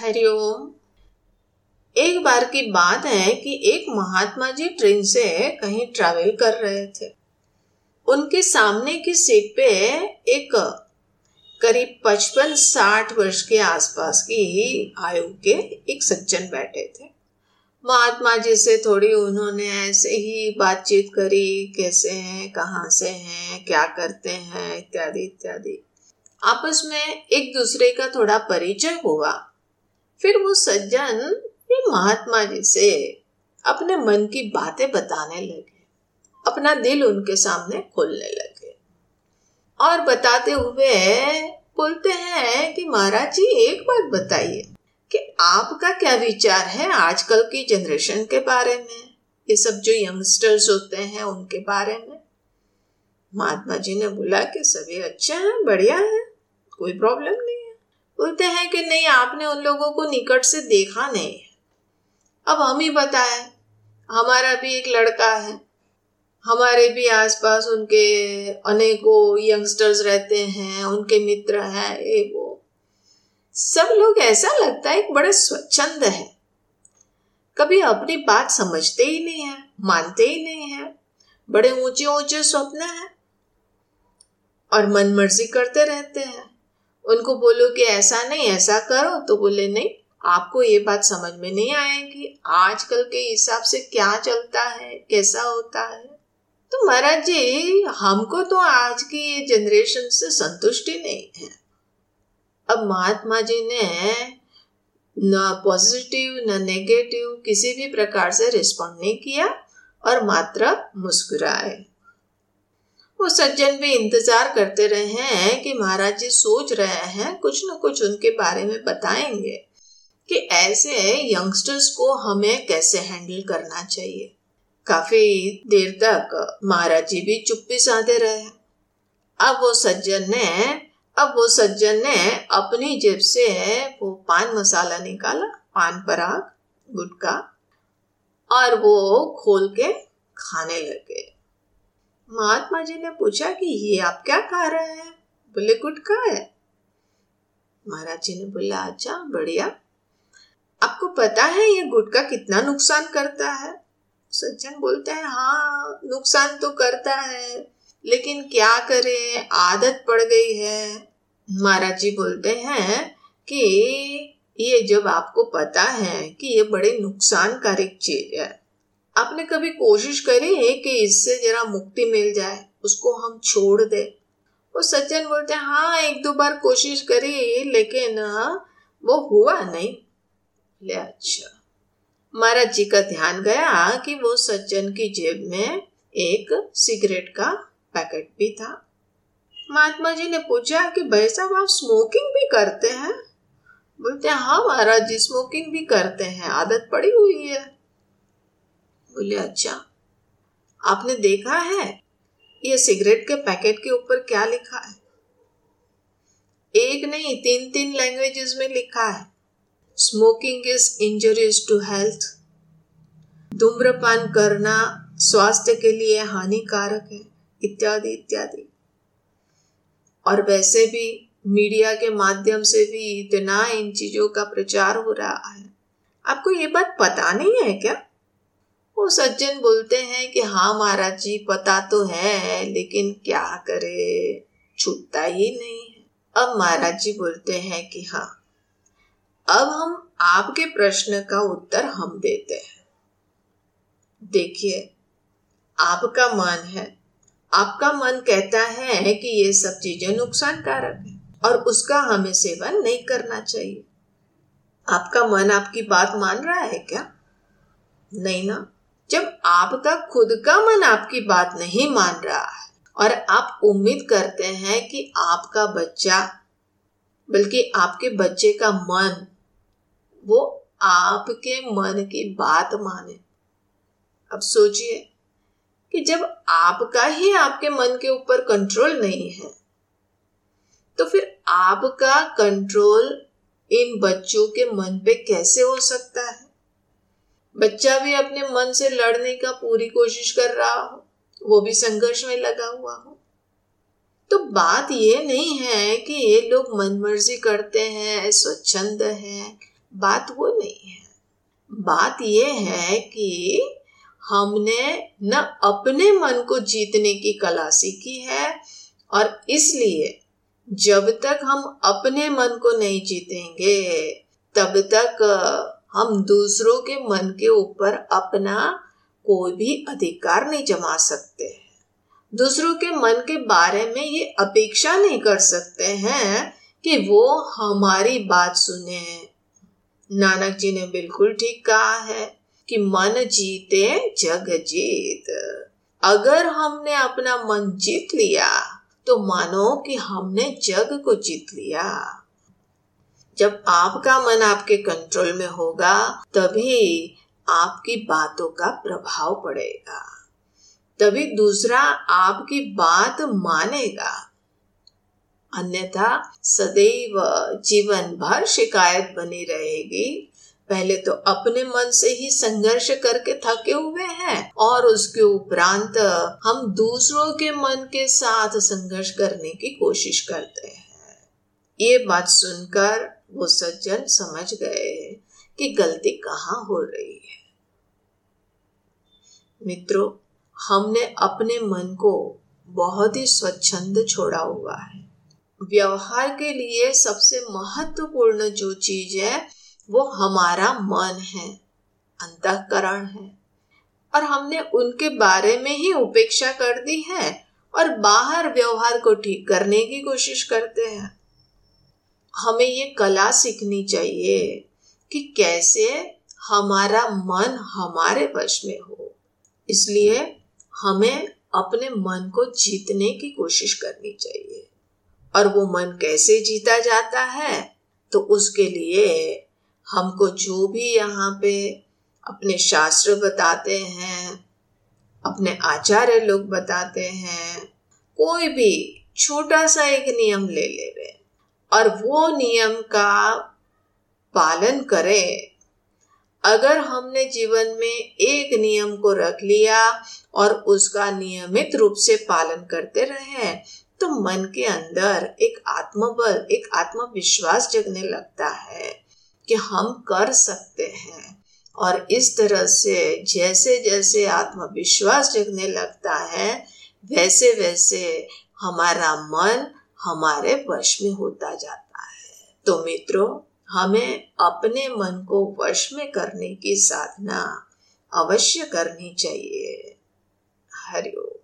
हरिओम। एक बार की बात है कि एक महात्मा जी ट्रेन से कहीं ट्रैवल कर रहे थे। उनके सामने की सीट पे एक करीब 55-60 वर्ष के आसपास की आयु के एक सज्जन बैठे थे। महात्मा जी से थोड़ी उन्होंने ऐसे ही बातचीत करी, कैसे हैं, कहाँ से हैं, क्या करते हैं, इत्यादि इत्यादि। आपस में एक दूसरे का थोड़ा परिचय हुआ। फिर वो सज्जन महात्मा जी से अपने मन की बातें बताने लगे, अपना दिल उनके सामने खोलने लगे और बताते हुए बोलते हैं कि महाराज जी, एक बात बताइए कि आपका क्या विचार है आजकल की जनरेशन के बारे में, ये सब जो यंगस्टर्स होते हैं उनके बारे में। महात्मा जी ने बोला कि सभी अच्छे हैं, बढ़िया है, कोई प्रॉब्लम नहीं है। बोलते हैं कि नहीं, आपने उन लोगों को निकट से देखा नहीं, अब हम ही बताएं, हमारा भी एक लड़का है, हमारे भी आसपास उनके अनेकों यंगस्टर्स रहते हैं, उनके मित्र हैं, ये वो सब लोग, ऐसा लगता है एक बड़े स्वच्छंद है, कभी अपनी बात समझते ही नहीं है, मानते ही नहीं है, बड़े ऊंचे ऊंचे स्वप्न हैं और मनमर्जी करते रहते हैं। उनको बोलो कि ऐसा नहीं ऐसा करो तो बोले नहीं, आपको ये बात समझ में नहीं आएगी, आजकल के हिसाब से क्या चलता है, कैसा होता है। तो महाराज जी, हमको तो आज की ये जनरेशन से संतुष्टि नहीं है। अब महात्मा जी ने ना पॉजिटिव ना नेगेटिव किसी भी प्रकार से रिस्पॉन्ड नहीं किया और मात्र मुस्कुराए। वो सज्जन भी इंतजार करते रहे हैं कि महाराज जी सोच रहे हैं कुछ न कुछ उनके बारे में बताएंगे कि ऐसे यंगस्टर्स को हमें कैसे हैंडल करना चाहिए। काफी देर तक महाराज जी भी चुप्पी साधे रहे। अब वो सज्जन ने अपनी जेब से वो पान मसाला निकाला, पान पराग, गुटखा, और वो खोल के खाने लगे। महात्मा जी ने पूछा कि ये आप क्या खा रहे हैं? बोले गुटखा है। महाराज जी ने बोला अच्छा, बढ़िया, आपको पता है ये गुटखा कितना नुकसान करता है? सज्जन बोलता है हाँ, नुकसान तो करता है, लेकिन क्या करें, आदत पड़ गई है। महाराज जी बोलते हैं कि ये जब आपको पता है कि ये बड़े नुकसानकारी चीज है, आपने कभी कोशिश करी है कि इससे जरा मुक्ति मिल जाए, उसको हम छोड़ दे? वो सज्जन बोलते हैं हाँ, एक दो बार कोशिश करी, लेकिन वो हुआ नहीं। अच्छा, महाराज जी का ध्यान गया कि वो सज्जन की जेब में एक सिगरेट का पैकेट भी था। महात्मा जी ने पूछा कि भाई साहब, आप स्मोकिंग भी करते हैं? बोलते हैं हाँ महाराज जी, स्मोकिंग भी करते हैं, आदत पड़ी हुई है। बोले अच्छा, आपने देखा है ये सिगरेट के पैकेट के ऊपर क्या लिखा है? एक नहीं, 3 लैंग्वेजेस में लिखा है, smoking is injurious to health, धूम्रपान करना स्वास्थ्य के लिए हानिकारक है, इत्यादि इत्यादि। और वैसे भी मीडिया के माध्यम से भी इतना इन चीजों का प्रचार हो रहा है, आपको ये बात पता नहीं है क्या? वो सज्जन बोलते हैं कि हाँ महाराज जी, पता तो है, लेकिन क्या करे, छूटता ही नहीं है। अब महाराज जी बोलते हैं कि हाँ, अब हम आपके प्रश्न का उत्तर हम देते हैं। देखिए, आपका मन है, आपका मन कहता है कि ये सब चीजें नुकसानकारक है और उसका हमें सेवन नहीं करना चाहिए। आपका मन आपकी बात मान रहा है क्या? नहीं ना। जब आपका खुद का मन आपकी बात नहीं मान रहा है और आप उम्मीद करते हैं कि आपका बच्चा, बल्कि आपके बच्चे का मन वो आपके मन की बात माने, अब सोचिए कि जब आपका ही आपके मन के ऊपर कंट्रोल नहीं है तो फिर आपका कंट्रोल इन बच्चों के मन पे कैसे हो सकता है? बच्चा भी अपने मन से लड़ने का पूरी कोशिश कर रहा हो, वो भी संघर्ष में लगा हुआ हो। तो बात ये नहीं है कि ये लोग मनमर्जी करते हैं, स्वच्छंद हैं, बात वो नहीं है। बात ये है कि हमने न अपने मन को जीतने की कला सीखी है, और इसलिए जब तक हम अपने मन को नहीं जीतेंगे तब तक हम दूसरों के मन के ऊपर अपना कोई भी अधिकार नहीं जमा सकते हैं। दूसरों के मन के बारे में ये अपेक्षा नहीं कर सकते हैं कि वो हमारी बात सुने। नानक जी ने बिल्कुल ठीक कहा है कि मन जीते जग जीत। अगर हमने अपना मन जीत लिया तो मानो कि हमने जग को जीत लिया। जब आपका मन आपके कंट्रोल में होगा तभी आपकी बातों का प्रभाव पड़ेगा, तभी दूसरा आपकी बात मानेगा। अन्यथा सदैव जीवन भर शिकायत बनी रहेगी। पहले तो अपने मन से ही संघर्ष करके थके हुए हैं और उसके उपरांत हम दूसरों के मन के साथ संघर्ष करने की कोशिश करते हैं। ये बात सुनकर वो सज्जन समझ गए कि गलती कहाँ हो रही है। मित्रों, हमने अपने मन को बहुत ही स्वच्छंद छोड़ा हुआ है। व्यवहार के लिए सबसे महत्वपूर्ण जो चीज है वो हमारा मन है, अंतःकरण है, और हमने उनके बारे में ही उपेक्षा कर दी है और बाहर व्यवहार को ठीक करने की कोशिश करते हैं। हमें ये कला सीखनी चाहिए कि कैसे हमारा मन हमारे वश में हो। इसलिए हमें अपने मन को जीतने की कोशिश करनी चाहिए। और वो मन कैसे जीता जाता है, तो उसके लिए हमको जो भी यहाँ पे अपने शास्त्र बताते हैं, अपने आचार्य लोग बताते हैं, कोई भी छोटा सा एक नियम ले लेवे और वो नियम का पालन करें। अगर हमने जीवन में एक नियम को रख लिया और उसका नियमित रूप से पालन करते रहे तो मन के अंदर एक आत्मबल, एक आत्मविश्वास जगने लगता है कि हम कर सकते हैं। और इस तरह से जैसे जैसे आत्मविश्वास जगने लगता है वैसे वैसे हमारा मन हमारे वश में होता जाता है। तो मित्रों, हमें अपने मन को वश में करने की साधना अवश्य करनी चाहिए। हरिओम।